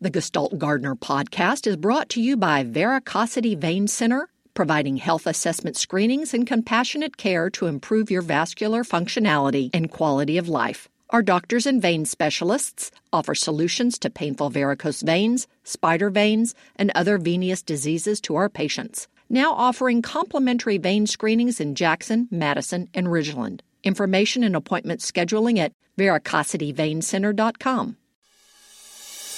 The Gestalt Gardener podcast is brought to you by Varicosity Vein Center, providing health assessment screenings and compassionate care to improve your vascular functionality and quality of life. Our doctors and vein specialists offer solutions to painful varicose veins, spider veins, and other venous diseases to our patients. Now offering complimentary vein screenings in Jackson, Madison, and Ridgeland. Information and appointment scheduling at varicosityveincenter.com.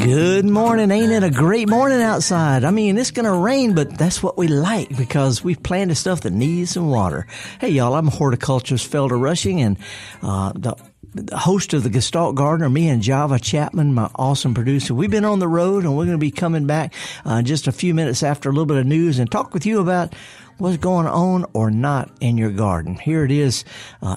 Good morning. Ain't it a great morning outside? I mean, it's going to rain, but that's what we like because we've planted stuff that needs some water. Hey, y'all, I'm horticulturist Felder Rushing, and the host of the Gestalt Gardener, me and Java Chapman, my awesome producer. We've been on the road, and we're going to be coming back just a few minutes after a little bit of news and talk with you about what's going on or not in your garden. Here it is,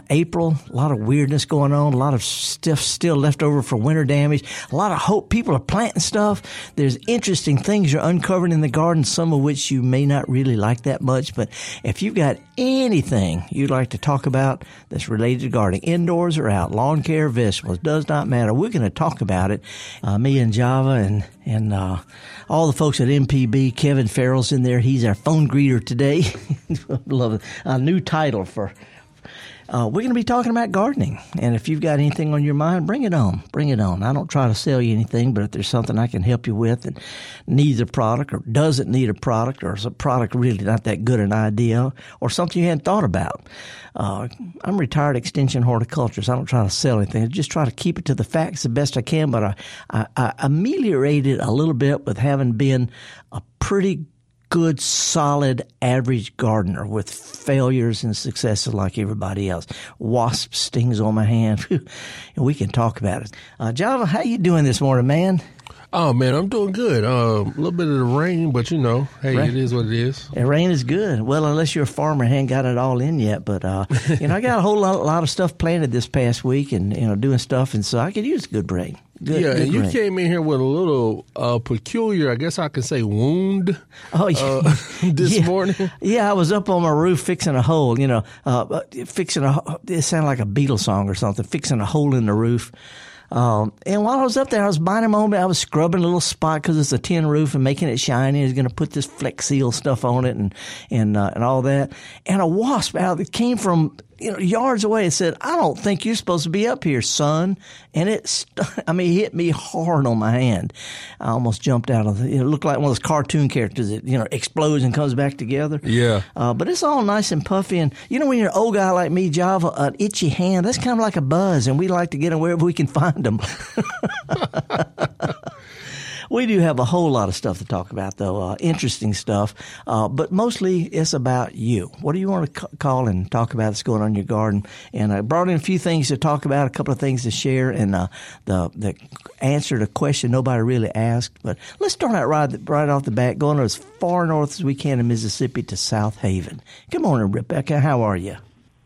April, a lot of weirdness going on, a lot of stuff still left over for winter damage, a lot of hope. People are planting stuff. There's interesting things you're uncovering in the garden, some of which you may not really like that much, but if you've got anything you'd like to talk about that's related to gardening, indoors or out, lawn care, vegetables, does not matter. We're going to talk about it. Me and Java and all the folks at MPB, Kevin Farrell's in there. He's our phone greeter today. Love it. A new title for. We're going to be talking about gardening. And if you've got anything on your mind, bring it on. Bring it on. I don't try to sell you anything, but if there's something I can help you with that needs a product or doesn't need a product or is a product really not that good an idea or something you hadn't thought about. I'm retired extension horticulturist. I don't try to sell anything. I just try to keep it to the facts the best I can, but I ameliorate it a little bit with having been a pretty good, solid, average gardener with failures and successes like everybody else. Wasp stings on my hand. We can talk about it. Java, how you doing this morning, man? Oh, man, I'm doing good. A little bit of the rain, but you know, hey, It is what it is. And rain is good. Well, unless you're a farmer, haven't got it all in yet. But, you know, I got a whole lot of stuff planted this past week and, you know, doing stuff. And so I could use a good rain. Good, and you came in here with a little peculiar, I guess I could say, wound. Oh, yeah. Morning. Yeah, I was up on my roof fixing a hole, you know, it sounded like a Beatles song or something, fixing a hole in the roof. And while I was up there, I was buying them home. I was scrubbing a little spot because it's a tin roof and making it shiny. It's going to put this Flex Seal stuff on it and all that. And a wasp out that came from, you know, yards away and said, "I don't think you're supposed to be up here, son." And it hit me hard on my hand. I almost jumped out of it. It looked like one of those cartoon characters that, you know, explodes and comes back together. Yeah. But it's all nice and puffy. And, you know, when you're an old guy like me, Java, an itchy hand, that's kind of like a buzz. And we like to get them wherever we can find them. We do have a whole lot of stuff to talk about, though, interesting stuff, but mostly it's about you. What do you want to call and talk about that's going on in your garden? And I brought in a few things to talk about, a couple of things to share, and the answer to a question nobody really asked. But let's start out right off the bat, going as far north as we can in Mississippi to South Haven. Good morning, Rebecca. How are you?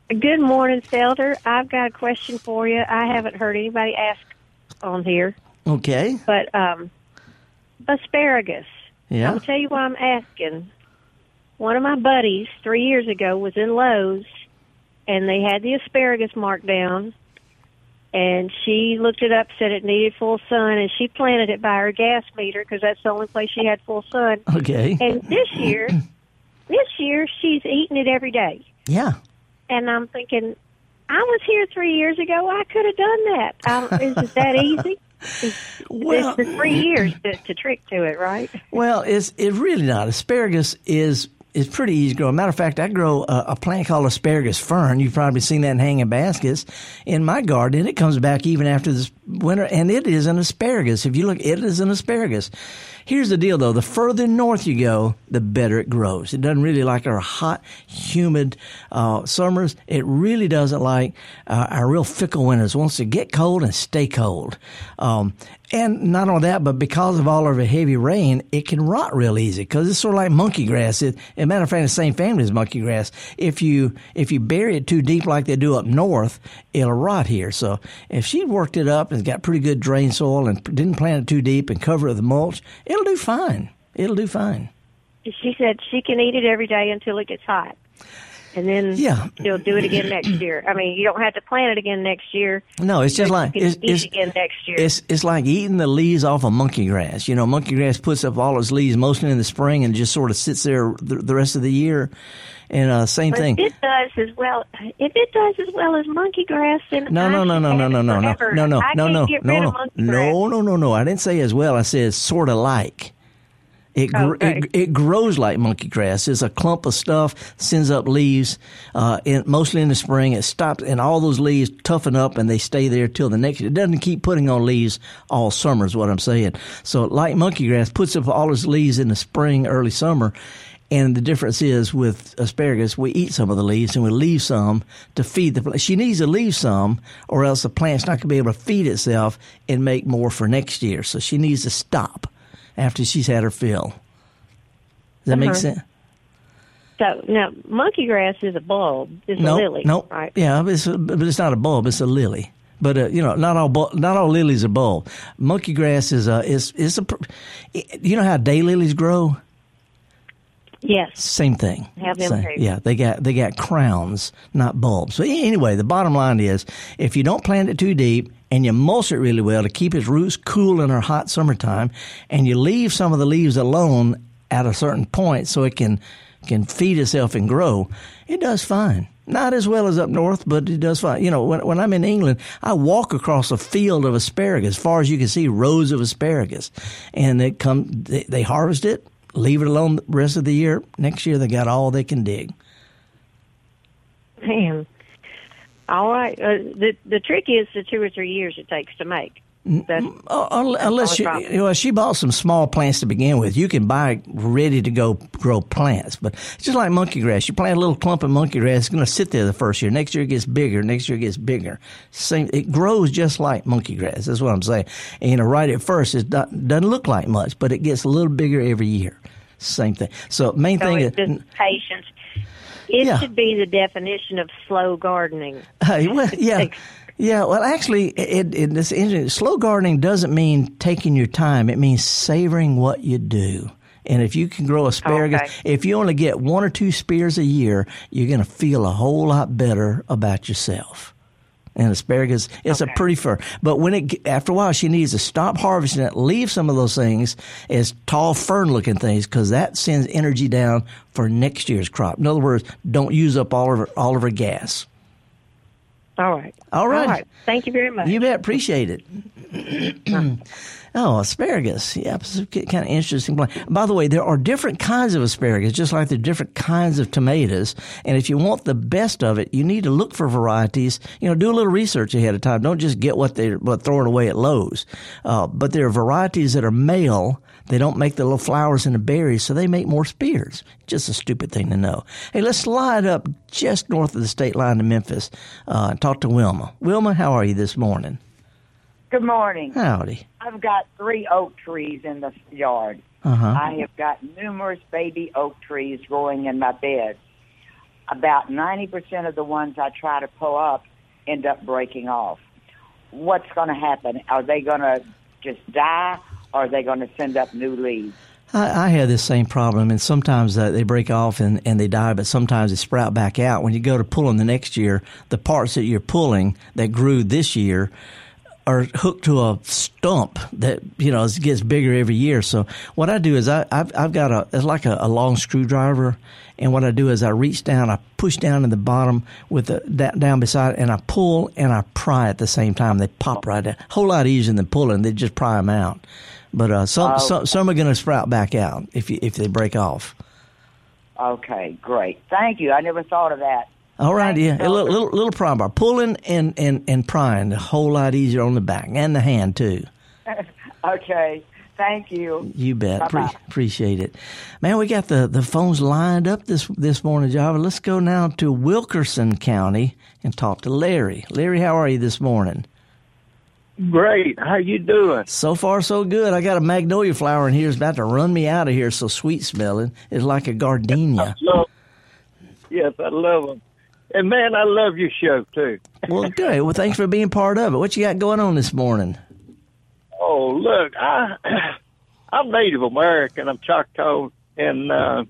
Good morning, Felder. I've got a question for you. I haven't heard anybody ask on here. Okay. But asparagus. Yeah. I'll tell you why I'm asking. One of my buddies 3 years ago was in Lowe's, and they had the asparagus marked down, and she looked it up, said it needed full sun, and she planted it by her gas meter because that's the only place she had full sun. Okay. And this year she's eating it every day. Yeah. And I'm thinking, I was here 3 years ago. I could have done that. Is it that easy? Well, it's the 3 years to trick to it, right? Well, it's really not. Asparagus is pretty easy to grow. Matter of fact, I grow a plant called asparagus fern. You've probably seen that in hanging baskets in my garden. And it comes back even after this winter, and it is an asparagus. If you look, it is an asparagus. Here's the deal, though. The further north you go, the better it grows. It doesn't really like our hot, humid summers. It really doesn't like our real fickle winters. It wants to get cold and stay cold. And not only that, but because of all of the heavy rain, it can rot real easy because it's sort of like monkey grass. It, as a matter of fact, it's the same family as monkey grass. If you bury it too deep like they do up north, it'll rot here. So if she'd worked it up and got pretty good drain soil and didn't plant it too deep and cover it with mulch, it'll do fine. It'll do fine. She said she can eat it every day until it gets hot. And then you'll do it again next year. I mean, you don't have to plant it again next year. No, it's just like again next year. It's like eating the leaves off of monkey grass. You know, monkey grass puts up all its leaves mostly in the spring and just sort of sits there the rest of the year. And same thing. If it does as well as monkey grass, then no. I didn't say as well. I said sort of like. It grows like monkey grass. It's a clump of stuff, sends up leaves, mostly in the spring. It stops, and all those leaves toughen up, and they stay there till the next year. It doesn't keep putting on leaves all summer is what I'm saying. So like monkey grass, puts up all its leaves in the spring, early summer. And the difference is with asparagus, we eat some of the leaves and we leave some to feed the plant. She needs to leave some or else the plant's not going to be able to feed itself and make more for next year. So she needs to stop after she's had her fill. Does that make sense? So, now, monkey grass is a bulb. It's a lily, right? Yeah, but it's not a bulb. It's a lily. But, not all lilies are bulb. Monkey grass you know how daylilies grow? Yes. Same thing. Have them too. Yeah, they got crowns, not bulbs. So anyway, the bottom line is, if you don't plant it too deep and you mulch it really well to keep its roots cool in our hot summertime, and you leave some of the leaves alone at a certain point so it can feed itself and grow, it does fine. Not as well as up north, but it does fine. You know, when I'm in England, I walk across a field of asparagus, as far as you can see, rows of asparagus, and they harvest it. Leave it alone the rest of the year. Next year, they got all they can dig. Damn. All right. The trick is the 2 or 3 years it takes to make. Unless she bought some small plants to begin with. You can buy ready-to-grow plants. But it's just like monkey grass. You plant a little clump of monkey grass, it's going to sit there the first year. Next year it gets bigger. Same, it grows just like monkey grass. That's what I'm saying. And right at first, it doesn't look like much, but it gets a little bigger every year. Same thing. So main thing is just patience. It should be the definition of slow gardening. Yeah, well, actually, it's interesting. Slow gardening doesn't mean taking your time. It means savoring what you do. And if you can grow asparagus, if you only get 1 or 2 spears a year, you're going to feel a whole lot better about yourself. And asparagus, it's a pretty fur. But after a while, she needs to stop harvesting it, leave some of those things as tall fern-looking things because that sends energy down for next year's crop. In other words, don't use up all of her gas. All right. Thank you very much. You bet. Appreciate it. Oh, asparagus. Yeah, it's kind of interesting. By the way, there are different kinds of asparagus, just like there are different kinds of tomatoes. And if you want the best of it, you need to look for varieties. You know, do a little research ahead of time. Don't just get what throwing away at Lowe's. But there are varieties that are male. They don't make the little flowers and the berries, so they make more spears. Just a stupid thing to know. Hey, let's slide up just north of the state line to Memphis and talk to Wilma. Wilma, how are you this morning? Good morning. Howdy. I've got 3 oak trees in the yard. Uh-huh. I have got numerous baby oak trees growing in my bed. About 90% of the ones I try to pull up end up breaking off. What's going to happen? Are they going to just die, or are they going to send up new leaves? I had this same problem, and sometimes they break off and they die, but sometimes they sprout back out. When you go to pull them the next year, the parts that you're pulling that grew this year are hooked to a stump that, you know, gets bigger every year. So what I do is I've got it's like a long screwdriver, and what I do is I reach down, I push down in the bottom with down beside it, and I pull and I pry at the same time. They pop right out. A whole lot easier than pulling. They just pry them out. But some are going to sprout back out if they break off. Okay, great. Thank you. I never thought of that. All right, yeah. A little problem. Pulling and prying, a whole lot easier on the back and the hand, too. Okay. Thank you. You bet. Appreciate it. Man, we got the phones lined up this morning, Java. Let's go now to Wilkerson County and talk to Larry. Larry, how are you this morning? Great. How you doing? So far, so good. I got a magnolia flower in here. It's about to run me out of here. So sweet smelling. It's like a gardenia. Yes, I love them. And, man, I love your show, too. Well, good. Well, thanks for being part of it. What you got going on this morning? Oh, look, I'm Native American. I'm Choctaw. And, I've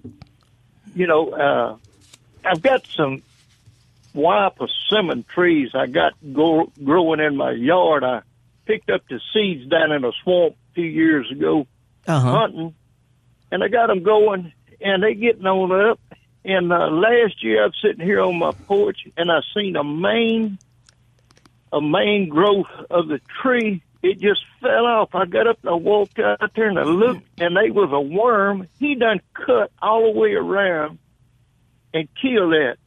got some wipe of persimmon trees I got growing in my yard. I picked up the seeds down in a swamp a few years ago hunting, and I got them going, and they getting on up. And last year, I was sitting here on my porch, and I seen a main growth of the tree. It just fell off. I got up and I walked out there and I looked, and there was a worm. He done cut all the way around and killed that.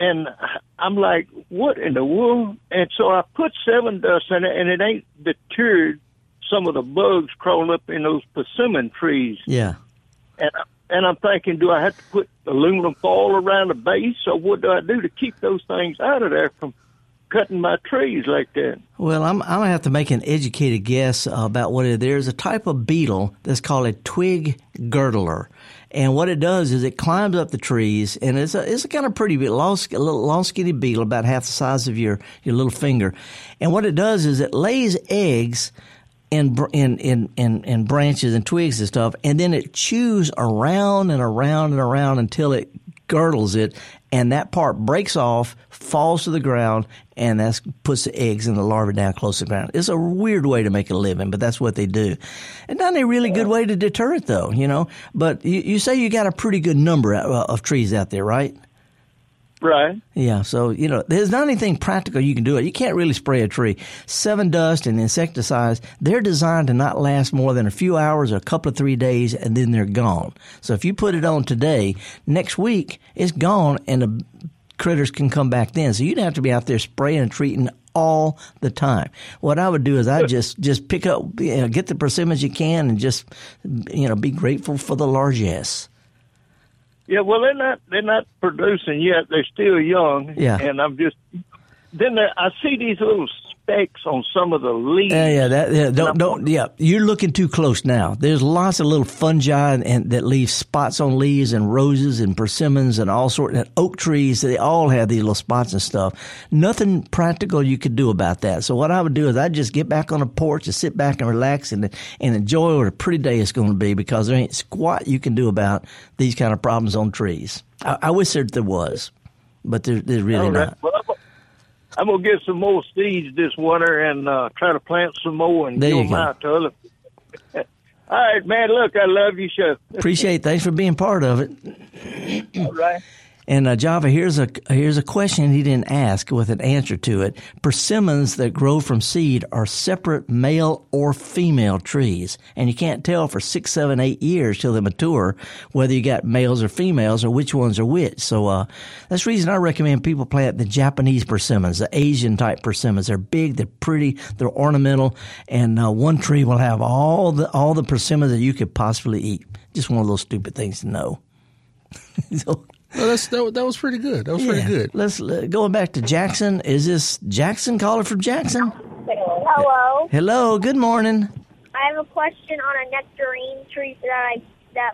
And I'm like, what in the world? And so I put 7 dust in it, and it ain't deterred some of the bugs crawling up in those persimmon trees. Yeah. And I'm thinking, do I have to put aluminum foil around the base, or what do I do to keep those things out of there from cutting my trees like that? Well, I'm going to have to make an educated guess about what it is. There's a type of beetle that's called a twig girdler. And what it does is it climbs up the trees, and it's a kind of pretty long, skinny beetle, about half the size of your little finger. And what it does is it lays eggs in branches and twigs and stuff, and then it chews around and around and around until it girdles it, and that part breaks off, falls to the ground, and that puts the eggs and the larvae down close to the ground. It's a weird way to make a living, but that's what they do. And not a really good way to deter it, though, you know. But you say you got a pretty good number of trees out there, right? Right. Yeah, so, you know, there's not anything practical you can do it. You can't really spray a tree. 7 dust and insecticides, they're designed to not last more than a few hours or a couple of 3 days, and then they're gone. So if you put it on today, next week, it's gone, and the critters can come back then. So you'd have to be out there spraying and treating all the time. What I would do is I just pick up, you know, get the persimmons you can and just, you know, be grateful for the largesse. Yeah, well, they're not producing yet. They're still young. Yeah. And I'm just then I see these little specks on some of the leaves. You're looking too close now. There's lots of little fungi and that leave spots on leaves and roses and persimmons and all sorts of oak trees. They all have these little spots and stuff. Nothing practical you could do about that. So what I would do is I'd just get back on the porch and sit back and relax and enjoy what a pretty day it's going to be, because there ain't squat you can do about these kind of problems on trees. I wish there was, but there's really not. Well, I'm going to get some more seeds this winter and try to plant some more and give them out to other people. All right, man, look, I love your show. Appreciate it. Thanks for being part of it. All right. And Java, here's a question he didn't ask with an answer to it. Persimmons that grow from seed are separate male or female trees, and you can't tell for 6, 7, 8 years till they mature whether you got males or females or which ones are which. So that's the reason I recommend people plant the Japanese persimmons, the Asian type persimmons. They're big, they're pretty, they're ornamental, and one tree will have all the persimmons that you could possibly eat. Just one of those stupid things to know. So, no, that was pretty good. That was pretty good. Let's going back to Jackson. Is this Jackson caller from Jackson? Hello. Hello. Good morning. I have a question on a nectarine tree that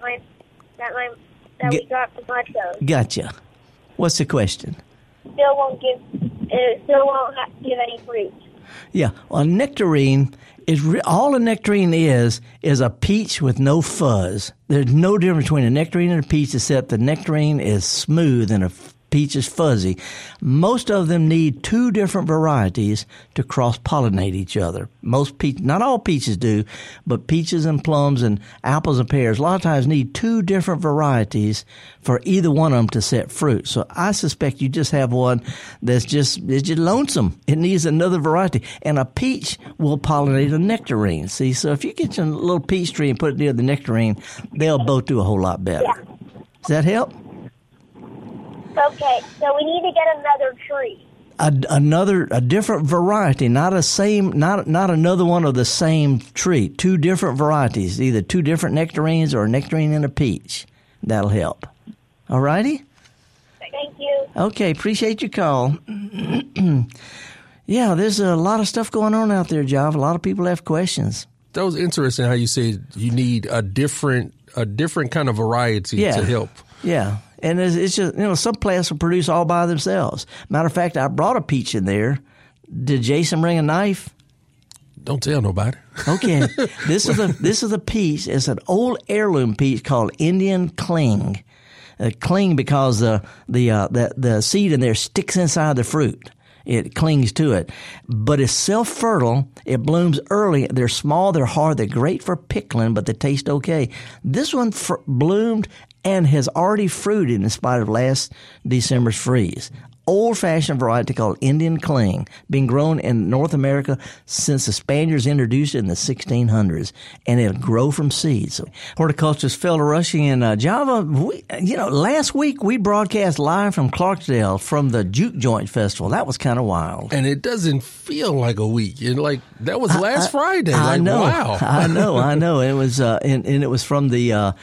we got from my show. Gotcha. What's the question? Still won't give any fruit. Yeah, well, nectarine. All a nectarine is a peach with no fuzz. There's no difference between a nectarine and a peach, except the nectarine is smooth and a peach is fuzzy. Most of them need 2 different varieties to cross-pollinate each other. Not all peaches do, but peaches and plums and apples and pears a lot of times need 2 different varieties for either one of them to set fruit. So I suspect you just have one that's just lonesome. It needs another variety. And a peach will pollinate a nectarine. See, so if you get your little peach tree and put it near the nectarine, they'll both do a whole lot better. Yeah. Does that help? Okay, so we need to get another tree. A different variety, not another one of the same tree. 2 different varieties, either 2 different nectarines or a nectarine and a peach. That'll help. All righty? Thank you. Okay, appreciate your call. Yeah, there's a lot of stuff going on out there, Java. A lot of people have questions. That was interesting how you said you need a different kind of variety to help. Yeah. And it's just, some plants will produce all by themselves. Matter of fact, I brought a peach in there. Did Jason bring a knife? Don't tell nobody. Okay. This is a peach. It's an old heirloom peach called Indian Cling. Cling because the seed in there sticks inside the fruit. It clings to it. But it's self-fertile. It blooms early. They're small. They're hard. They're great for pickling, but they taste okay. This one bloomed and has already fruited in spite of last December's freeze. Old-fashioned variety called Indian Cling, been grown in North America since the Spaniards introduced it in the 1600s, and it'll grow from seeds. So, horticulturist Felder Rushing in Java. Last week we broadcast live from Clarksdale from the Juke Joint Festival. That was kind of wild, and it doesn't feel like a week. That was last Friday. I know. Wow. I know. It was, and it was from the.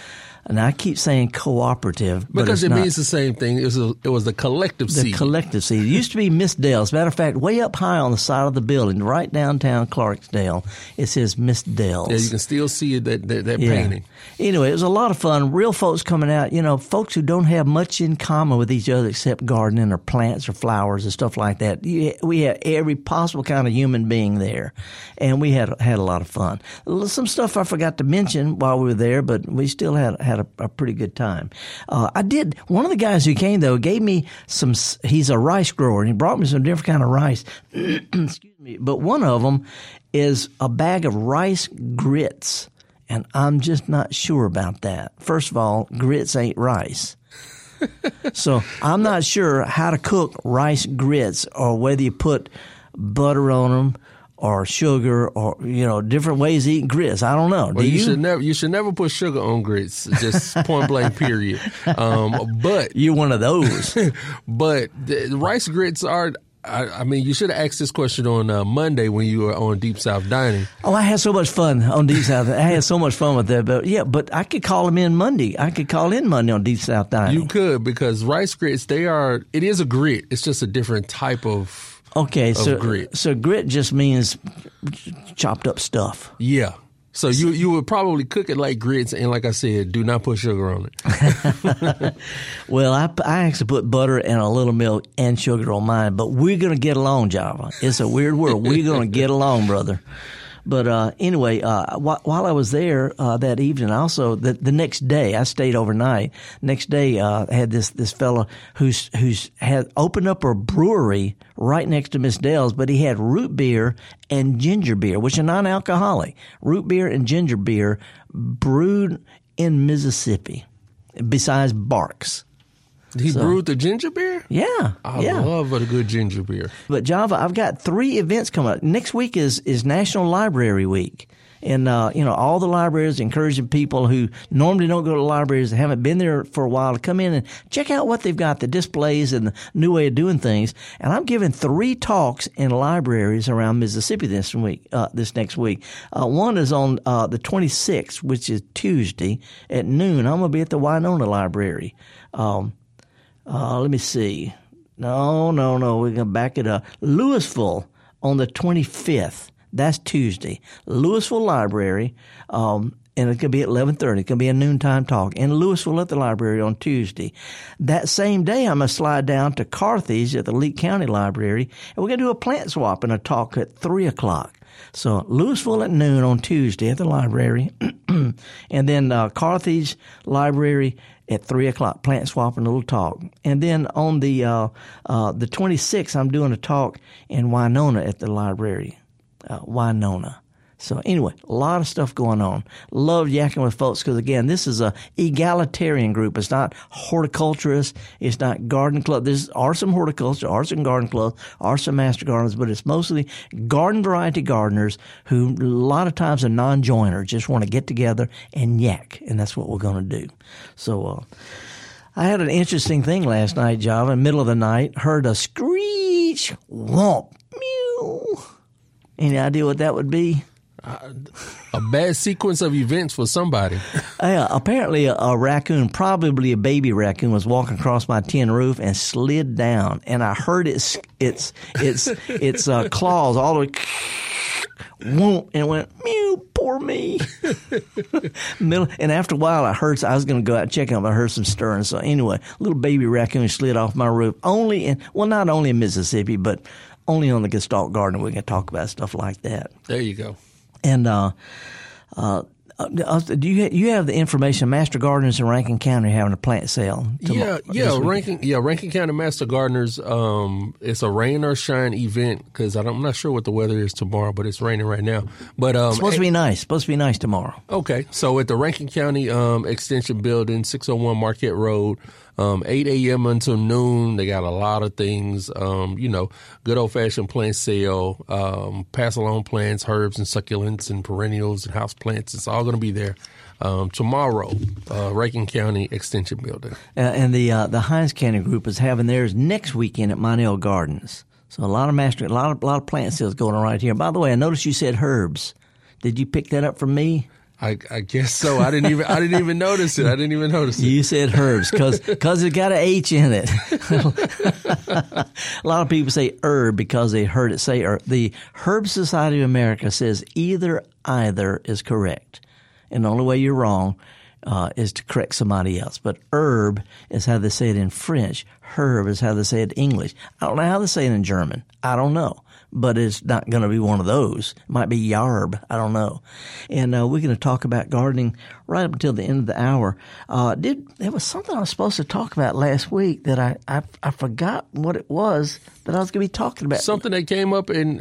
And I keep saying cooperative. Because it means the same thing. It was the collective seed. The collective seed. It used to be Ms. Dell's. Matter of fact, way up high on the side of the building, right downtown Clarksdale, it says Ms. Dell's. Yeah, you can still see that painting. Anyway, it was a lot of fun. Real folks coming out, folks who don't have much in common with each other except gardening or plants or flowers and stuff like that. We had every possible kind of human being there. And we had a lot of fun. Some stuff I forgot to mention while we were there, but we still had a pretty good time. One of the guys who came, though, gave me some, he's a rice grower, and he brought me some different kind of rice. Excuse me. But one of them is a bag of rice grits, and I'm just not sure about that. First of all, grits ain't rice. So I'm not sure how to cook rice grits or whether you put butter on them or sugar, or different ways to eat grits. I don't know. Well, you should never put sugar on grits. Just point blank, period. But you're one of those. But the rice grits are. You should have asked this question on Monday when you were on Deep South Dining. Oh, I had so much fun on Deep South. I had so much fun with that. But I could call them in Monday. I could call in Monday on Deep South Dining. You could, because rice grits, it is a grit. It's just a different type of. Okay, so grit just means chopped up stuff. Yeah. So you would probably cook it like grits, and like I said, do not put sugar on it. Well, I actually put butter and a little milk and sugar on mine, but we're going to get along, Java. It's a weird world. We're going to get along, brother. But anyway, while I was there that evening, also the next day, I stayed overnight. Next day, I had this fella who's had opened up a brewery right next to Ms. Dell's, but he had root beer and ginger beer, which are non-alcoholic. Root beer and ginger beer brewed in Mississippi, besides Barks. He brewed the ginger beer? Yeah. I love a good ginger beer. But Java, I've got 3 events coming up. Next week is National Library Week. And, all the libraries encouraging people who normally don't go to libraries and haven't been there for a while to come in and check out what they've got, the displays and the new way of doing things. And I'm giving 3 talks in libraries around Mississippi this next week. One is on the 26th, which is Tuesday at noon. I'm going to be at the Winona Library. Let me see. No. We're going to back it up. Lewisville on the 25th. That's Tuesday. Lewisville Library. And it's going to be at 11:30. It's going to be a noontime talk. And Lewisville at the library on Tuesday. That same day, I'm going to slide down to Carthage at the Leake County Library. And we're going to do a plant swap and a talk at 3 o'clock. So Lewisville at noon on Tuesday at the library. And then Carthage Library at 3 o'clock, plant swap and a little talk. And then on the 26th, I'm doing a talk in Winona at the library, Winona. So anyway, a lot of stuff going on. Love yakking with folks because, again, this is a egalitarian group. It's not horticulturists. It's not garden club. There are some horticulturists, are some garden clubs, are some master gardeners, but it's mostly garden variety gardeners who a lot of times are non-joiners, just want to get together and yak, and that's what we're going to do. So I had an interesting thing last night, Java, in the middle of the night, heard a screech, womp, meow. Any idea what that would be? a bad sequence of events for somebody. Apparently a raccoon, probably a baby raccoon, was walking across my tin roof and slid down, and I heard its claws all the whoomp, and it went, mew, poor me. And after a while, I was going to go out and check on it, but I heard some stirring. So anyway, little baby raccoon slid off my roof, not only in Mississippi, but only on the Gestalt Gardener. We can talk about stuff like that. There you go. And do you have the information? Master Gardeners in Rankin County are having a plant sale. Rankin County Master Gardeners. It's a rain or shine event because I'm not sure what the weather is tomorrow, but it's raining right now. But it's supposed to be nice. Supposed to be nice tomorrow. Okay, so at the Rankin County Extension Building, 601 Marquette Road. 8 a.m. until noon. They got a lot of things, good old-fashioned plant sale, pass-along plants, herbs and succulents and perennials and house plants. It's all going to be there tomorrow, Rankin County Extension Building. And the Hinds County group is having theirs next weekend at Monell Gardens. So a lot of plant sales going on right here. By the way, I noticed you said herbs. Did you pick that up from me? I guess so. I didn't even notice it. You said herbs because it got an H in it. A lot of people say herb because they heard it say herb. The Herb Society of America says either is correct, and the only way you're wrong is to correct somebody else. But herb is how they say it in French. Herb is how they say it in English. I don't know how they say it in German. I don't know. But it's not going to be one of those. It might be yarb. I don't know. And we're going to talk about gardening right up until the end of the hour. There was something I was supposed to talk about last week that I forgot what it was that I was going to be talking about. Something that came up in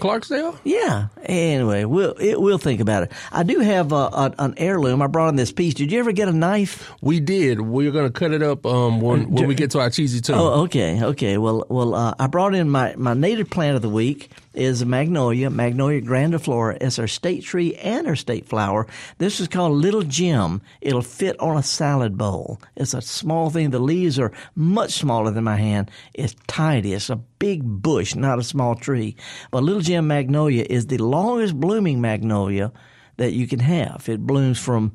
Clarksdale? Yeah. Anyway, we'll think about it. I do have an heirloom. I brought in this piece. Did you ever get a knife? We did. We were going to cut it up when we get to our cheesy tune. Oh, okay. Okay. Well, I brought in my native plant of the week. Is Magnolia grandiflora. It's our state tree and our state flower. This is called Little Gem. It'll fit on a salad bowl. It's a small thing. The leaves are much smaller than my hand. It's tiny. It's a big bush, not a small tree. But Little Gem Magnolia is the longest blooming magnolia that you can have. It blooms from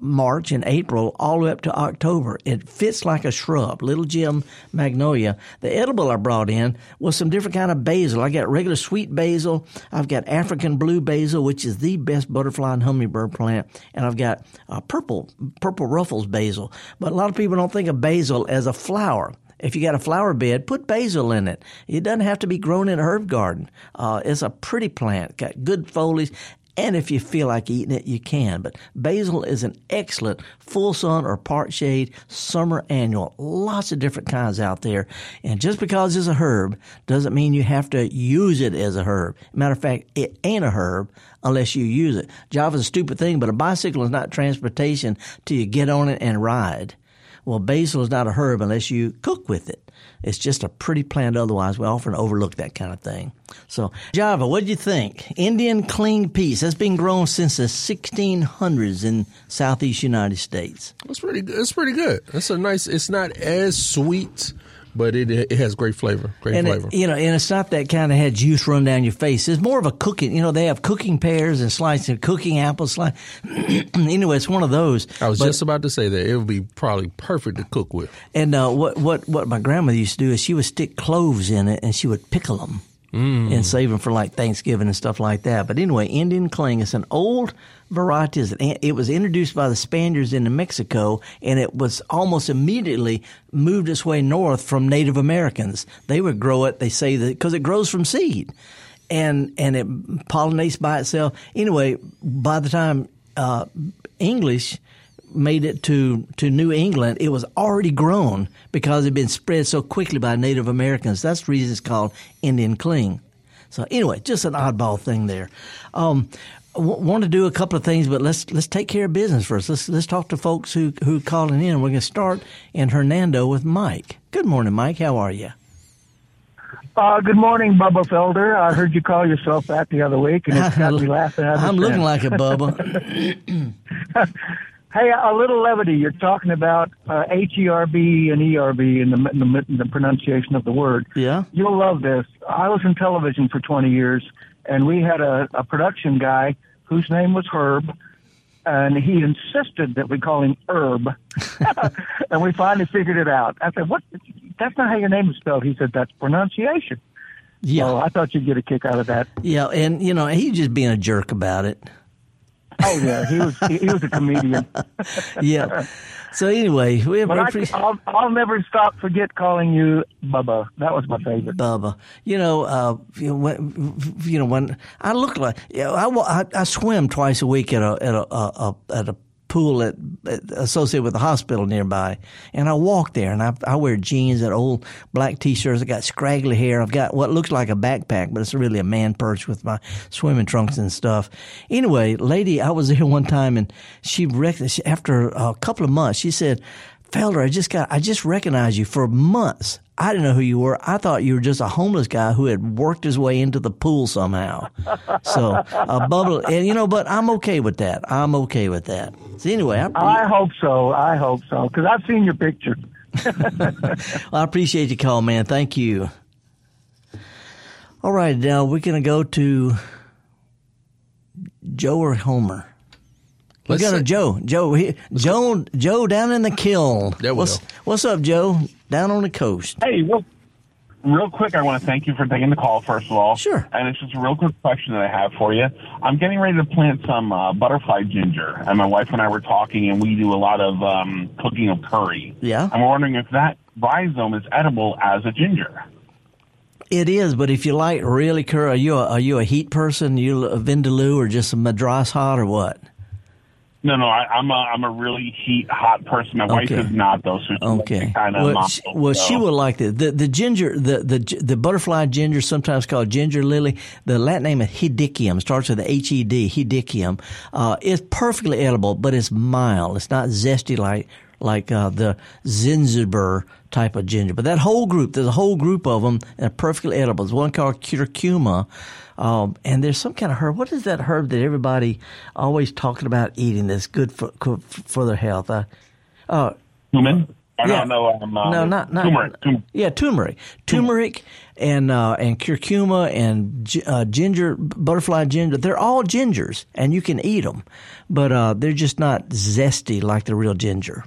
March and April all the way up to October. It fits like a shrub, Little Gem Magnolia. The edible I brought in was some different kind of basil. I got regular sweet basil. I've got African blue basil, which is the best butterfly and hummingbird plant. And I've got purple ruffles basil. But a lot of people don't think of basil as a flower. If you got a flower bed, put basil in it. It doesn't have to be grown in a herb garden. It's a pretty plant, got good foliage, and if you feel like eating it, you can. But basil is an excellent full sun or part shade summer annual. Lots of different kinds out there. And just because it's a herb doesn't mean you have to use it as a herb. Matter of fact, it ain't a herb unless you use it. Java's a stupid thing, but a bicycle is not transportation till you get on it and ride. Well, basil is not a herb unless you cook with it. It's just a pretty plant. Otherwise, we often overlook that kind of thing. So, Java, what do you think? Indian cling peas. That's been grown since the 1600s in southeast United States. That's pretty good. That's a nice. It's not as sweet, but it has great flavor. And it's not that kind of had juice run down your face. It's more of a cooking. They have cooking pears and slices of cooking apples. Anyway, it's one of those. I was just about to say that it would be probably perfect to cook with. And what my grandmother used to do is she would stick cloves in it and she would pickle them and save them for like Thanksgiving and stuff like that. But anyway, Indian cling is an old variety. It was introduced by the Spaniards into Mexico, and it was almost immediately moved its way north from Native Americans. They would grow it, they say, because it grows from seed, and it pollinates by itself. Anyway, by the time English made it to New England, it was already grown because it had been spread so quickly by Native Americans. That's the reason it's called Indian cling. So anyway, just an oddball thing there. Want to do a couple of things, but let's take care of business first. Let's talk to folks who are calling in. We're going to start in Hernando with Mike. Good morning, Mike. How are you? Good morning, Bubba Felder. I heard you call yourself that the other week, and it's got me laughing. I'm looking like a Bubba. Hey, a little levity. You're talking about H-E-R-B and E-R-B in the pronunciation of the word. Yeah. You'll love this. I was in television for 20 years, and we had a production guy whose name was Herb, and he insisted that we call him Herb. And we finally figured it out. I said, "What? That's not how your name is spelled." He said, "That's pronunciation." Yeah. So I thought you'd get a kick out of that. Yeah, and, you know, he's just being a jerk about it. Oh yeah, he was a comedian. Yeah. So anyway, I'll never forget calling you Bubba. That was my favorite. Bubba. When I look like I swim twice a week at a pool associated with a hospital nearby, and I walk there, and I wear jeans and old black T-shirts. I got scraggly hair. I've got what looks like a backpack, but it's really a man purse with my swimming trunks and stuff. Anyway, lady, I was there one time, and she after a couple of months, she said, "Felder, I just recognized you for months. I didn't know who you were. I thought you were just a homeless guy who had worked his way into the pool somehow." So, Bubba, and but I'm okay with that. So anyway, I hope so, because I've seen your picture. Well, I appreciate your call, man. Thank you. All right, now we're gonna go to Joe or Homer. Let's go to Joe. Joe down in the kiln. There we go. What's up, Joe? Down on the coast. Hey, real quick, I want to thank you for taking the call, first of all. Sure. And it's just a real quick question that I have for you. I'm getting ready to plant some butterfly ginger, and my wife and I were talking, and we do a lot of cooking of curry. Yeah. I'm wondering if that rhizome is edible as a ginger. It is, but if you like really curry, are you a heat person? You a vindaloo or just a madras hot or what? No, I'm a really hot person. My wife is not, though, so she's kind of muscle. Well, she will like this. The ginger, the butterfly ginger, sometimes called ginger lily. The Latin name is Hedychium, starts with the H-E-D. Hedychium is perfectly edible, but it's mild. It's not zesty like the Zinziber type of ginger. But that whole group, there's a whole group of them, and they're perfectly edible. There's one called curcuma, and there's some kind of herb. What is that herb that everybody always talking about eating that's good for their health? Cumin? Turmeric. Yeah, turmeric. Turmeric and curcuma and ginger, butterfly ginger. They're all gingers, and you can eat them, but they're just not zesty like the real ginger.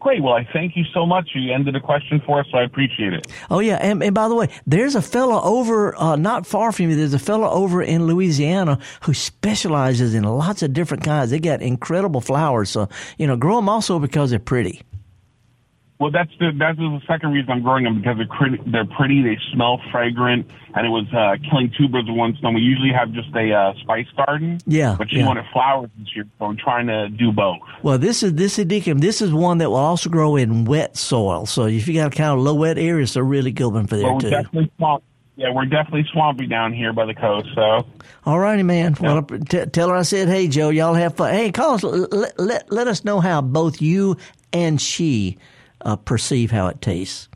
Great. Well, I thank you so much. You ended a question for us, so I appreciate it. Oh, yeah. And by the way, there's a fella over, not far from you, there's a fella over in Louisiana who specializes in lots of different kinds. They got incredible flowers. So, grow them also because they're pretty. Well, that's the second reason I'm growing them, because they're pretty, they smell fragrant, and it was killing two birds with one stone. We usually have just a spice garden, but she wanted flowers this year, so I'm trying to do both. Well, this Hedychium. This is one that will also grow in wet soil, so if you got kind of low wet areas, it's a really good one for there too. We're definitely swampy down here by the coast. So, all righty, man. Yeah. Well, tell her I said, hey, Joe, y'all have fun. Hey, call us. Let us know how both you and she perceive how it tastes.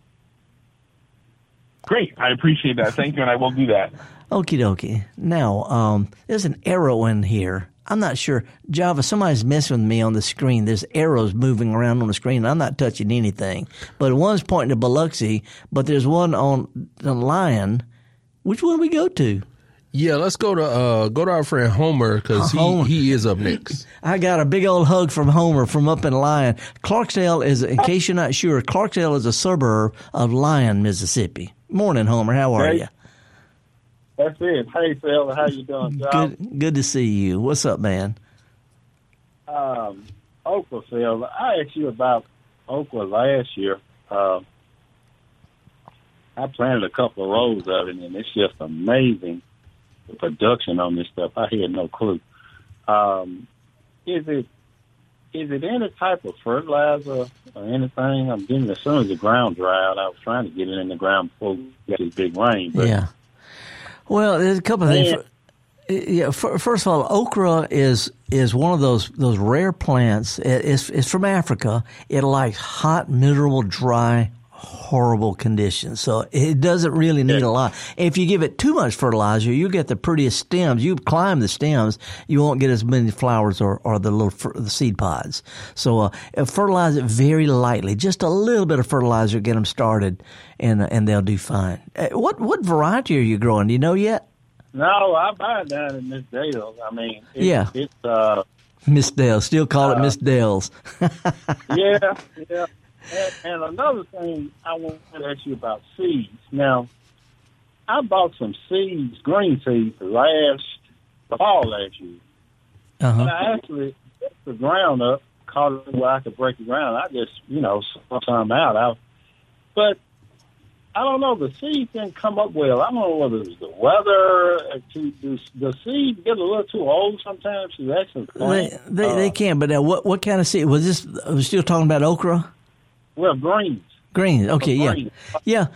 Great. I appreciate that. Thank you, and I will do that. Okie dokie. Now, there's an arrow in here. I'm not sure. Java, somebody's messing with me on the screen. There's arrows moving around on the screen. I'm not touching anything. But one's pointing to Biloxi, but there's one on Lyon. Which one do we go to? Yeah, let's go to our friend Homer, because he is up next. I got a big old hug from Homer from up in Lyon. Clarksdale is, in case you're not sure, Clarksdale is a suburb of Lyon, Mississippi. Morning, Homer. How are you? That's it. Hey, Phil. How you doing, John? Good to see you. What's up, man? Okra, Phil. I asked you about okra last year. I planted a couple of rows of it, and it's just amazing. The production on this stuff, I had no clue. Is it any type of fertilizer or anything? I'm getting, as soon as the ground dried out, I was trying to get it in the ground before we got this big rain. But yeah. Well, there's a couple of things. Yeah, first of all, okra is one of those rare plants. It's from Africa. It likes hot, miserable, dry horrible conditions. So it doesn't really need a lot. If you give it too much fertilizer, you get the prettiest stems. You climb the stems. You won't get as many flowers or the little the seed pods. So fertilize it very lightly. Just a little bit of fertilizer, get them started, and they'll do fine. What variety are you growing? Do you know yet? No, I buy it down at Ms. Dell's. I mean, it's Ms. Dell's. Still call it Ms. Dell's. Yeah. And another thing I want to ask you about seeds. Now, I bought some seeds, green seeds, last fall. Uh-huh. And I actually put the ground up, caught it where I could break the ground. I just, sort some out. But I don't know. The seeds didn't come up well. I don't know whether it was the weather. The seeds get a little too old sometimes. They can. But now what kind of seed? We're still talking about okra? Well, greens. Greens. Okay, greens. Yeah.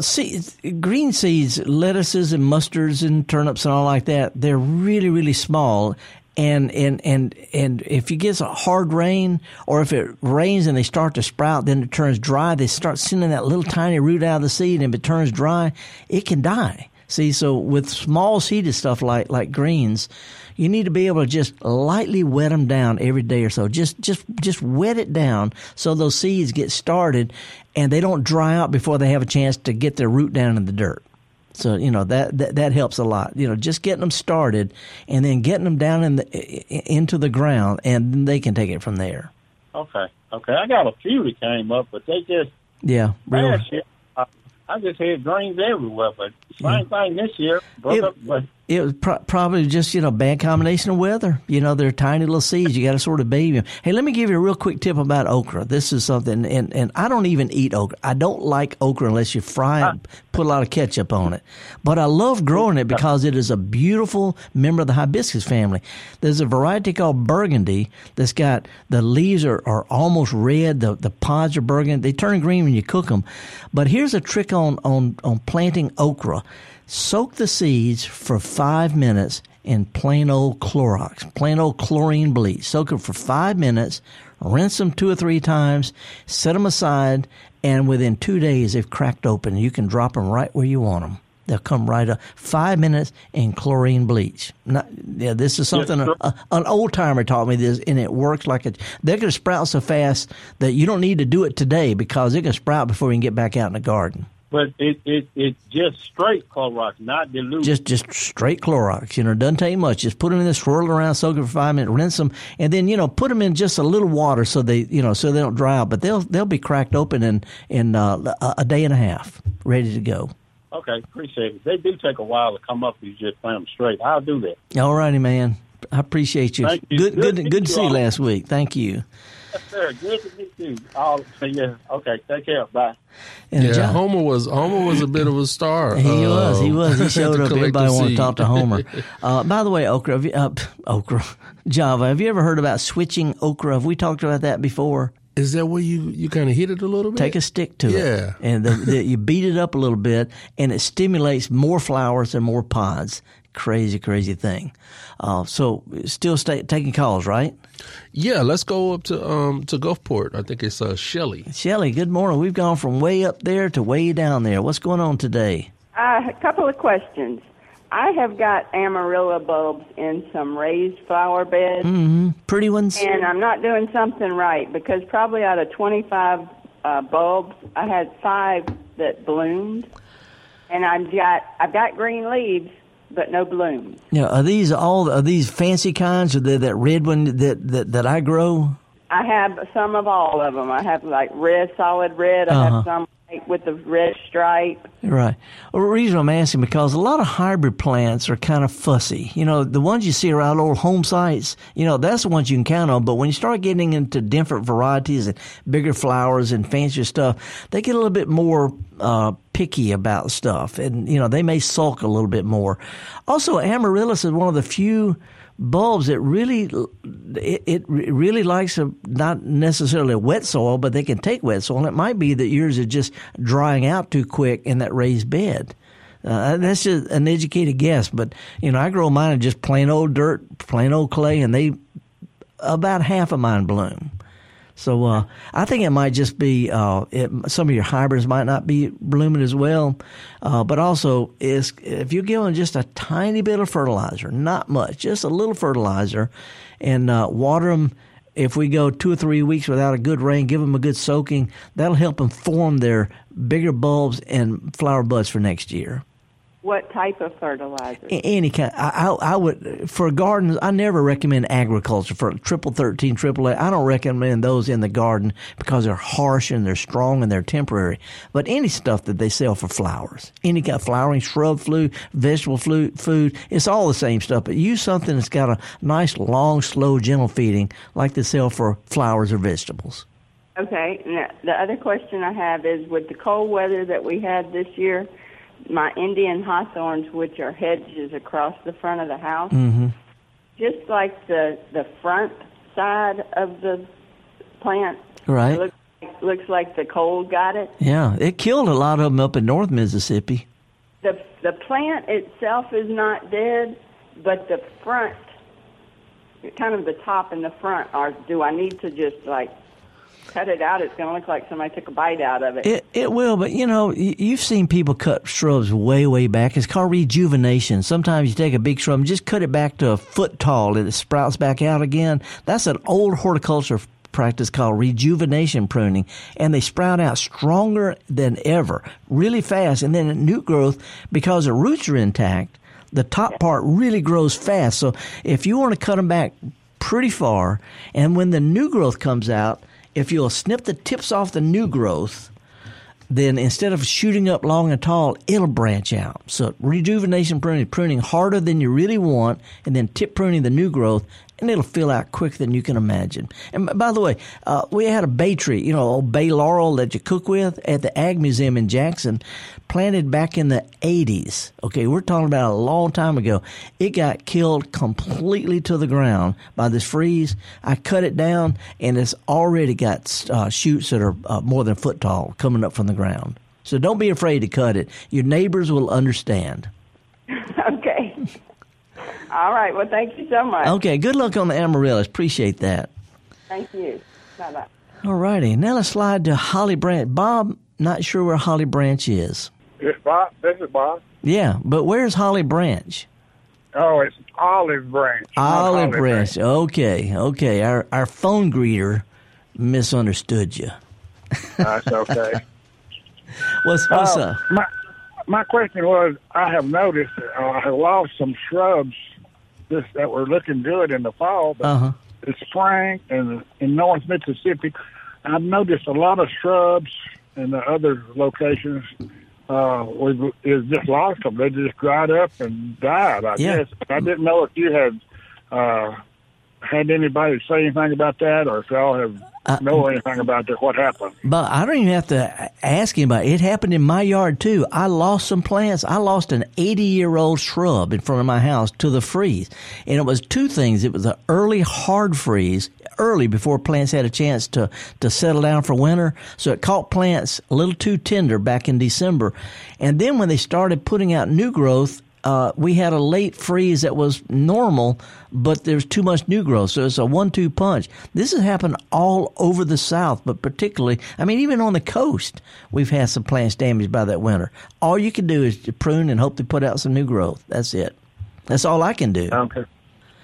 Seeds, green seeds, lettuces and mustards and turnips and all like that, they're really, really small. And if you get a hard rain, or if it rains and they start to sprout, then it turns dry. They start sending that little tiny root out of the seed, and if it turns dry, it can die. See, so with small seeded stuff like greens, you need to be able to just lightly wet them down every day or so. Just wet it down so those seeds get started, and they don't dry out before they have a chance to get their root down in the dirt. So, that helps a lot. Just getting them started and then getting them down into the ground, and they can take it from there. Okay. I got a few that came up, but they just... Yeah, really. I just had greens everywhere, but same thing this year. It was probably just, bad combination of weather. They're tiny little seeds. You got to sort of baby them. Hey, let me give you a real quick tip about okra. This is something, and I don't even eat okra. I don't like okra unless you fry it and put a lot of ketchup on it. But I love growing it because it is a beautiful member of the hibiscus family. There's a variety called burgundy that's got the leaves are almost red. The pods are burgundy. They turn green when you cook them. But here's a trick on planting okra. Soak the seeds for 5 minutes in plain old Clorox, plain old chlorine bleach. Soak them for 5 minutes, rinse them 2 or 3 times, set them aside, and within 2 days they've cracked open. You can drop them right where you want them. They'll come right up. 5 minutes in chlorine bleach. This is something an old-timer taught me this, and it works like it. They're going to sprout so fast that you don't need to do it today because they're going to sprout before you can get back out in the garden. But it's just straight Clorox, not diluted. Just straight Clorox. It doesn't take much. Just put them in this, swirl around, soak it for 5 minutes, rinse them, and then put them in just a little water so they don't dry out. But they'll be cracked open in a day and a half, ready to go. Okay, appreciate it. They do take a while to come up. You just plant them straight. I'll do that. All righty, man. I appreciate you. Thank you. Good to see you last week. Thank you. Yes, sir. Good to meet you. Yeah. Okay. Take care. Bye. And Homer was a bit of a star. He was. He showed up. Everybody wanted to talk to Homer. By the way, Java, have you ever heard about switching okra? Have we talked about that before? Is that where you kind of hit it a little bit? Take a stick to it. And you beat it up a little bit, and it stimulates more flowers and more pods. Crazy thing. So still taking calls, right? Yeah, let's go up to Gulfport. I think it's Shelley. Shelley, good morning. We've gone from way up there to way down there. What's going on today? A couple of questions. I have got amarilla bulbs in some raised flower beds. Mm-hmm. Pretty ones. And I'm not doing something right because probably out of 25 bulbs, I had 5 that bloomed. And I've got green leaves, but no bloom. Yeah, are these fancy kinds, or that red one that I grow? I have some of all of them. I have like red, solid red. I have some with the red stripe. Right. Well, the reason I'm asking because a lot of hybrid plants are kind of fussy. The ones you see around old home sites, that's the ones you can count on. But when you start getting into different varieties and bigger flowers and fancier stuff, they get a little bit more picky about stuff. And, they may sulk a little bit more. Also, amaryllis is one of the few bulbs that really, it really likes not necessarily wet soil, but they can take wet soil. And it might be that yours are just drying out too quick in that raised bed. That's just an educated guess, but I grow mine in just plain old dirt, plain old clay, and about half of mine bloom. So I think it might just be some of your hybrids might not be blooming as well. But also, if you're giving just a tiny bit of fertilizer, not much, just a little fertilizer, and water them. If we go 2 or 3 weeks without a good rain, give them a good soaking. That'll help them form their bigger bulbs and flower buds for next year. What type of fertilizer? Any kind. I would, for gardens, I never recommend agriculture. For 1313, AAA, I don't recommend those in the garden because they're harsh and they're strong and they're temporary. But any stuff that they sell for flowers, any kind of flowering, shrub food, vegetable food, it's all the same stuff. But use something that's got a nice, long, slow, gentle feeding like they sell for flowers or vegetables. Okay. Now, the other question I have is, with the cold weather that we had this year, my Indian hawthorns, which are hedges across the front of the house, mm-hmm. just like the front side of the plant, right? Looks like the cold got it. Yeah, it killed a lot of them up in North Mississippi. The plant itself is not dead, but the front, kind of the top and the front, are. Do I need to just like cut it out? It's going to look like somebody took a bite out of it. It will, but you know, you've seen people cut shrubs way back. It's called rejuvenation. Sometimes you take a big shrub and just cut it back to a foot tall and it sprouts back out again. That's an old horticulture practice called rejuvenation pruning, and they sprout out stronger than ever, really fast. And then new growth, because the roots are intact, the top part really grows fast. So if you want to cut them back pretty far, and when the new growth comes out, if you'll snip the tips off the new growth, then instead of shooting up long and tall, it'll branch out. So rejuvenation pruning harder than you really want, and then tip pruning the new growth, and it'll fill out quicker than you can imagine. And by the way, we had a bay tree, you know, old bay laurel that you cook with at the Ag Museum in Jackson, planted back in the 80s. Okay, we're talking about a long time ago. It got killed completely to the ground by this freeze. I cut it down, and it's already got shoots that are more than a foot tall coming up from the ground. So don't be afraid to cut it. Your neighbors will understand. Okay. All right. Well, thank you so much. Okay. Good luck on the amaryllis. Appreciate that. Thank you. Bye-bye. All righty. Now let's slide to Holly Branch. Bob, not sure where Holly Branch is. It's Bob. This is Bob. Yeah, but where's Holly Branch? Oh, it's Olive Branch. Olive Branch. Okay. Okay. Our phone greeter misunderstood you. That's okay. What's up? My question was, I have noticed that I have lost some shrubs that were looking good in the fall, but uh-huh. the spring and in North Mississippi, I've noticed a lot of shrubs in the other locations. We've just lost them; they just dried up and died. I guess I didn't know if you had anybody say anything about that, or if y'all know anything about that, what happened. But I don't even have to ask anybody. It happened in my yard, too. I lost some plants. I lost an 80-year-old shrub in front of my house to the freeze. And it was two things. It was an early hard freeze, early before plants had a chance to settle down for winter. So it caught plants a little too tender back in December. And then when they started putting out new growth, we had a late freeze that was normal, but there's too much new growth. So it's a 1-2 punch. This has happened all over the South, but particularly, I mean, even on the coast, we've had some plants damaged by that winter. All you can do is prune and hope to put out some new growth. That's it. That's all I can do. Okay.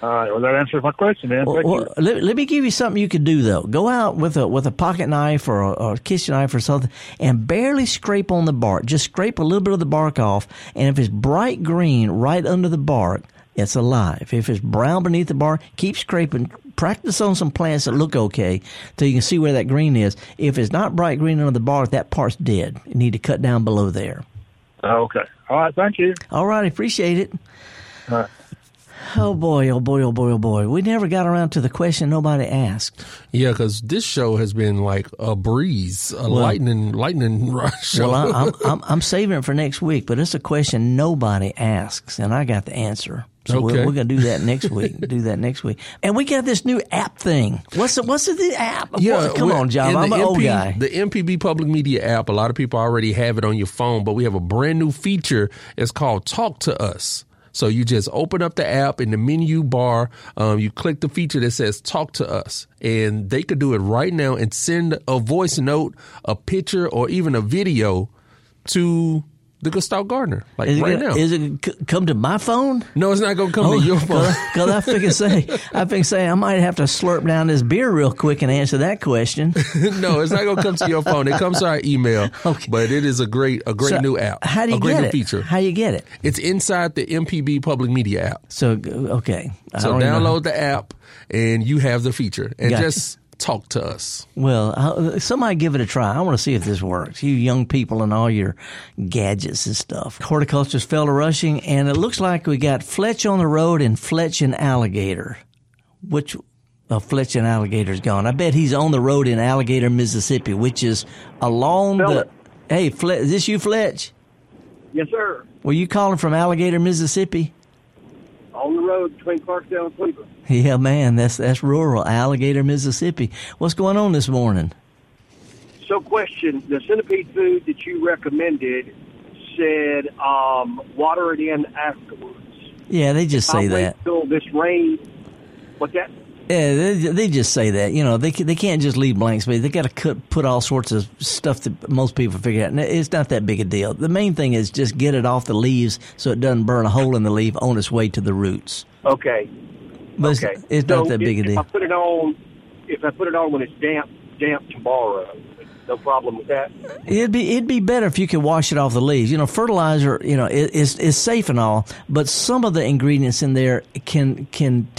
All right. Well, that answers my question, man. Well, let me give you something you can do, though. Go out with a pocket knife or a kitchen knife or something and barely scrape on the bark. Just scrape a little bit of the bark off, and if it's bright green right under the bark, it's alive. If it's brown beneath the bark, keep scraping. Practice on some plants that look okay so you can see where that green is. If it's not bright green under the bark, that part's dead. You need to cut down below there. Okay. All right. Thank you. All right. Appreciate it. All right. Oh, boy, oh, boy, oh, boy, oh, boy. We never got around to the question nobody asked. Yeah, because this show has been like a breeze, lightning rush. Well, I'm saving it for next week, but it's a question nobody asks, and I got the answer. So okay. we're going to do that next week. And we got this new app thing. What's the app? Yeah, come on, John. I'm an old guy. The MPB Public Media app, a lot of people already have it on your phone, but we have a brand new feature. It's called Talk to Us. So you just open up the app in the menu bar. You click the feature that says talk to us, and they could do it right now and send a voice note, a picture, or even a video to the Gestalt Gardener, like right now. Is it come to my phone? No, it's not going to come to your phone. Because I figure I might have to slurp down this beer real quick and answer that question. No, it's not going to come to your phone. It comes to our email. Okay. But it is a great new app. How do you get it? Feature. How do you get it? It's inside the MPB Public Media app. So, okay. So download the app and you have the feature. And gotcha. Just talk to us. Well, somebody give it a try. I want to see if this works. You young people and all your gadgets and stuff. Horticulturist Felder Rushing, and it looks like we got Fletch on the road and Fletch and Alligator. Which Fletch and Alligator's gone. I bet he's on the road in Alligator, Mississippi, which is along the... Hey, Fletch, is this you, Fletch? Yes, sir. Were you calling from Alligator, Mississippi? On the road between Clarksdale and Cleveland. Yeah, man, that's rural, Alligator, Mississippi. What's going on this morning? So, question: the centipede food that you recommended said water it in afterwards. Yeah, they just say that. Until this rain, what's that? Yeah, they just say that. You know, they can't just leave blank space. They got to put all sorts of stuff that most people figure out. And it's not that big a deal. The main thing is just get it off the leaves so it doesn't burn a hole in the leaf on its way to the roots. Okay, but it's not that big a deal. If I put it on when it's damp tomorrow. No problem with that. It'd be better if you could wash it off the leaves. You know, fertilizer, you know, is safe and all, but some of the ingredients in there can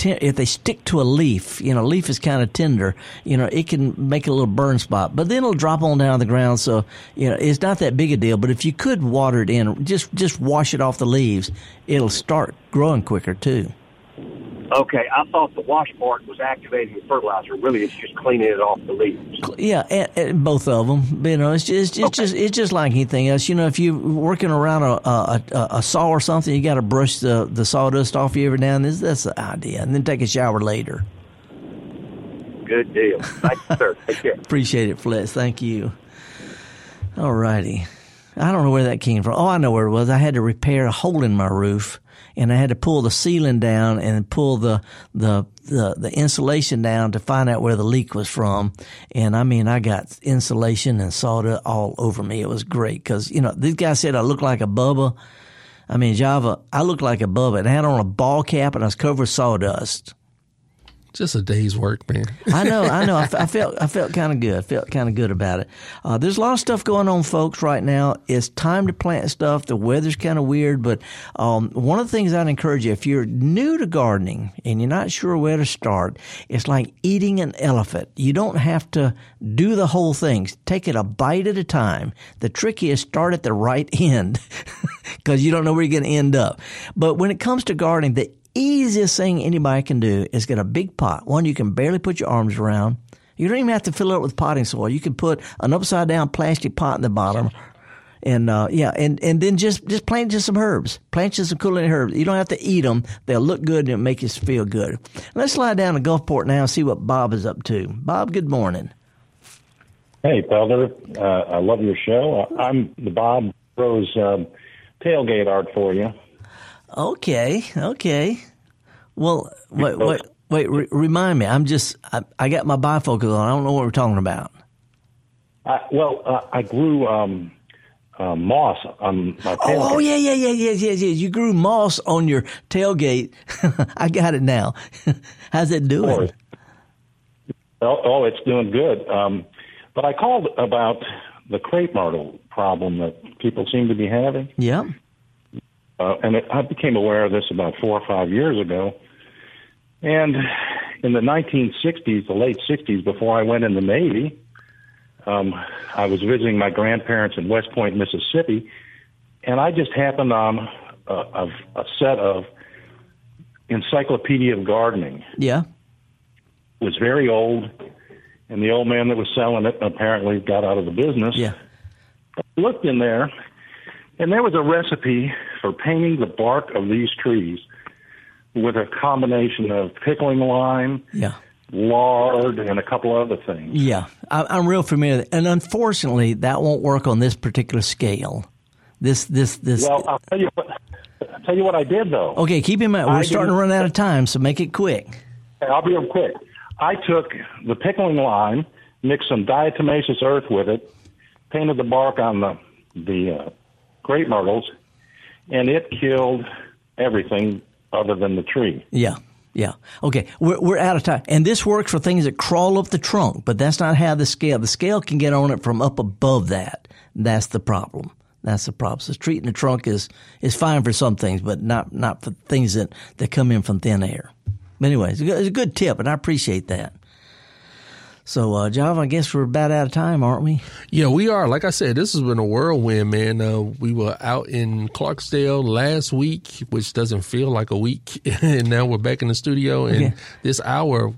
if they stick to a leaf, you know, leaf is kind of tender, you know, it can make a little burn spot, but then it'll drop on down the ground. So, you know, it's not that big a deal, but if you could water it in, just wash it off the leaves, it'll start growing quicker too. Okay, I thought the wash part was activating the fertilizer. Really, it's just cleaning it off the leaves. Yeah, and both of them. You know, it's just like anything else. You know, if you're working around a saw or something, you got to brush the sawdust off you every now and then. That's the idea, and then take a shower later. Good deal. Thank you, sir. Take care. Appreciate it, Fletch. Thank you. All righty. I don't know where that came from. Oh, I know where it was. I had to repair a hole in my roof. And I had to pull the ceiling down and pull the insulation down to find out where the leak was from. And I mean, I got insulation and sawdust all over me. It was great because, you know, this guy said I look like a Bubba. I mean, Java, I look like a Bubba. And I had on a ball cap and I was covered with sawdust. Just a day's work, man. I know. I felt kind of good. I felt kind of good about it. There's a lot of stuff going on, folks, right now. It's time to plant stuff. The weather's kind of weird, but one of the things I'd encourage you, if you're new to gardening and you're not sure where to start, it's like eating an elephant. You don't have to do the whole thing. Take it a bite at a time. The trick is start at the right end because you don't know where you're going to end up. But when it comes to gardening, the easiest thing anybody can do is get a big pot, one you can barely put your arms around. You don't even have to fill it up with potting soil. You can put an upside down plastic pot in the bottom, and then just plant just some herbs. Plant just some culinary herbs. You don't have to eat them. They'll look good and it'll make you feel good. Let's slide down to Gulfport now and see what Bob is up to. Bob, good morning. Hey, Felder. I love your show. I'm the Bob Rose tailgate art for you. Okay. Well, wait. Remind me. I got my bifocals on. I don't know what we're talking about. I grew moss on my tailgate. Oh, yeah. You grew moss on your tailgate. I got it now. How's it doing? Oh, it's doing good. But I called about the crepe myrtle problem that people seem to be having. Yeah. And I became aware of this about 4 or 5 years ago. And in the 1960s, the late 60s, before I went in the Navy, I was visiting my grandparents in West Point, Mississippi, and I just happened on a set of Encyclopedia of Gardening. Yeah. It was very old, and the old man that was selling it apparently got out of the business. Yeah. I looked in there, and there was a recipe for painting the bark of these trees with a combination of pickling lime, lard, and a couple other things. Yeah, I'm real familiar. And unfortunately, that won't work on this particular scale. this. Well, I'll tell you what I did though. Okay, keep in mind we're starting to run out of time, so make it quick. I'll be real quick. I took the pickling lime, mixed some diatomaceous earth with it, painted the bark on the grape myrtles, and it killed everything other than the tree. Yeah. Yeah. Okay. We're out of time. And this works for things that crawl up the trunk, but that's not how the scale. The scale can get on it from up above that. That's the problem. So treating the trunk is fine for some things, but not for things that come in from thin air. But anyway, it's a good tip, and I appreciate that. So, Java, I guess we're about out of time, aren't we? Yeah, we are. Like I said, this has been a whirlwind, man. We were out in Clarksdale last week, which doesn't feel like a week, and now we're back in the studio, and This hour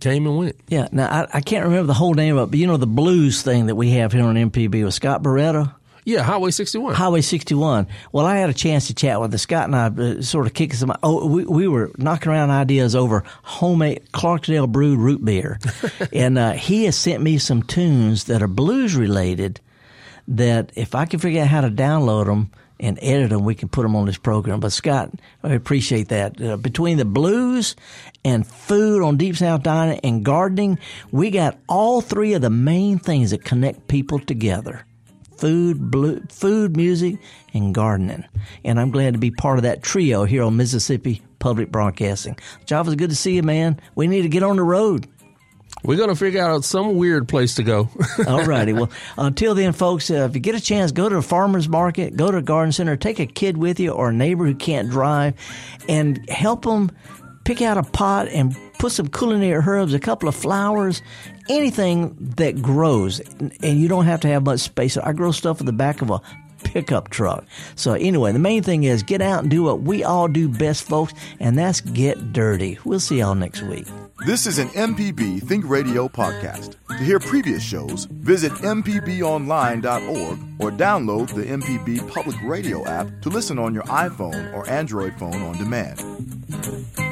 came and went. Yeah, now I can't remember the whole name of it, but you know the blues thing that we have here on MPB with Scott Beretta? Yeah, Highway 61. Highway 61. Well, I had a chance to chat with Scott, and I sort of kicked some. Oh, we were knocking around ideas over homemade Clarksdale brewed root beer, and he has sent me some tunes that are blues related. That if I can figure out how to download them and edit them, we can put them on this program. But Scott, I appreciate that. Between the blues and food on Deep South Dining and gardening, we got all three of the main things that connect people together. Food, music, and gardening. And I'm glad to be part of that trio here on Mississippi Public Broadcasting. Java, it's good to see you, man. We need to get on the road. We're going to figure out some weird place to go. All righty. Well, until then, folks, if you get a chance, go to a farmer's market, go to a garden center, take a kid with you or a neighbor who can't drive, and help them pick out a pot and put some culinary herbs, a couple of flowers, anything that grows, and you don't have to have much space. I grow stuff in the back of a pickup truck. So anyway, the main thing is get out and do what we all do best, folks, and that's get dirty. We'll see y'all next week. This is an MPB Think Radio podcast. To hear previous shows, visit mpbonline.org or download the MPB Public Radio app to listen on your iPhone or Android phone on demand.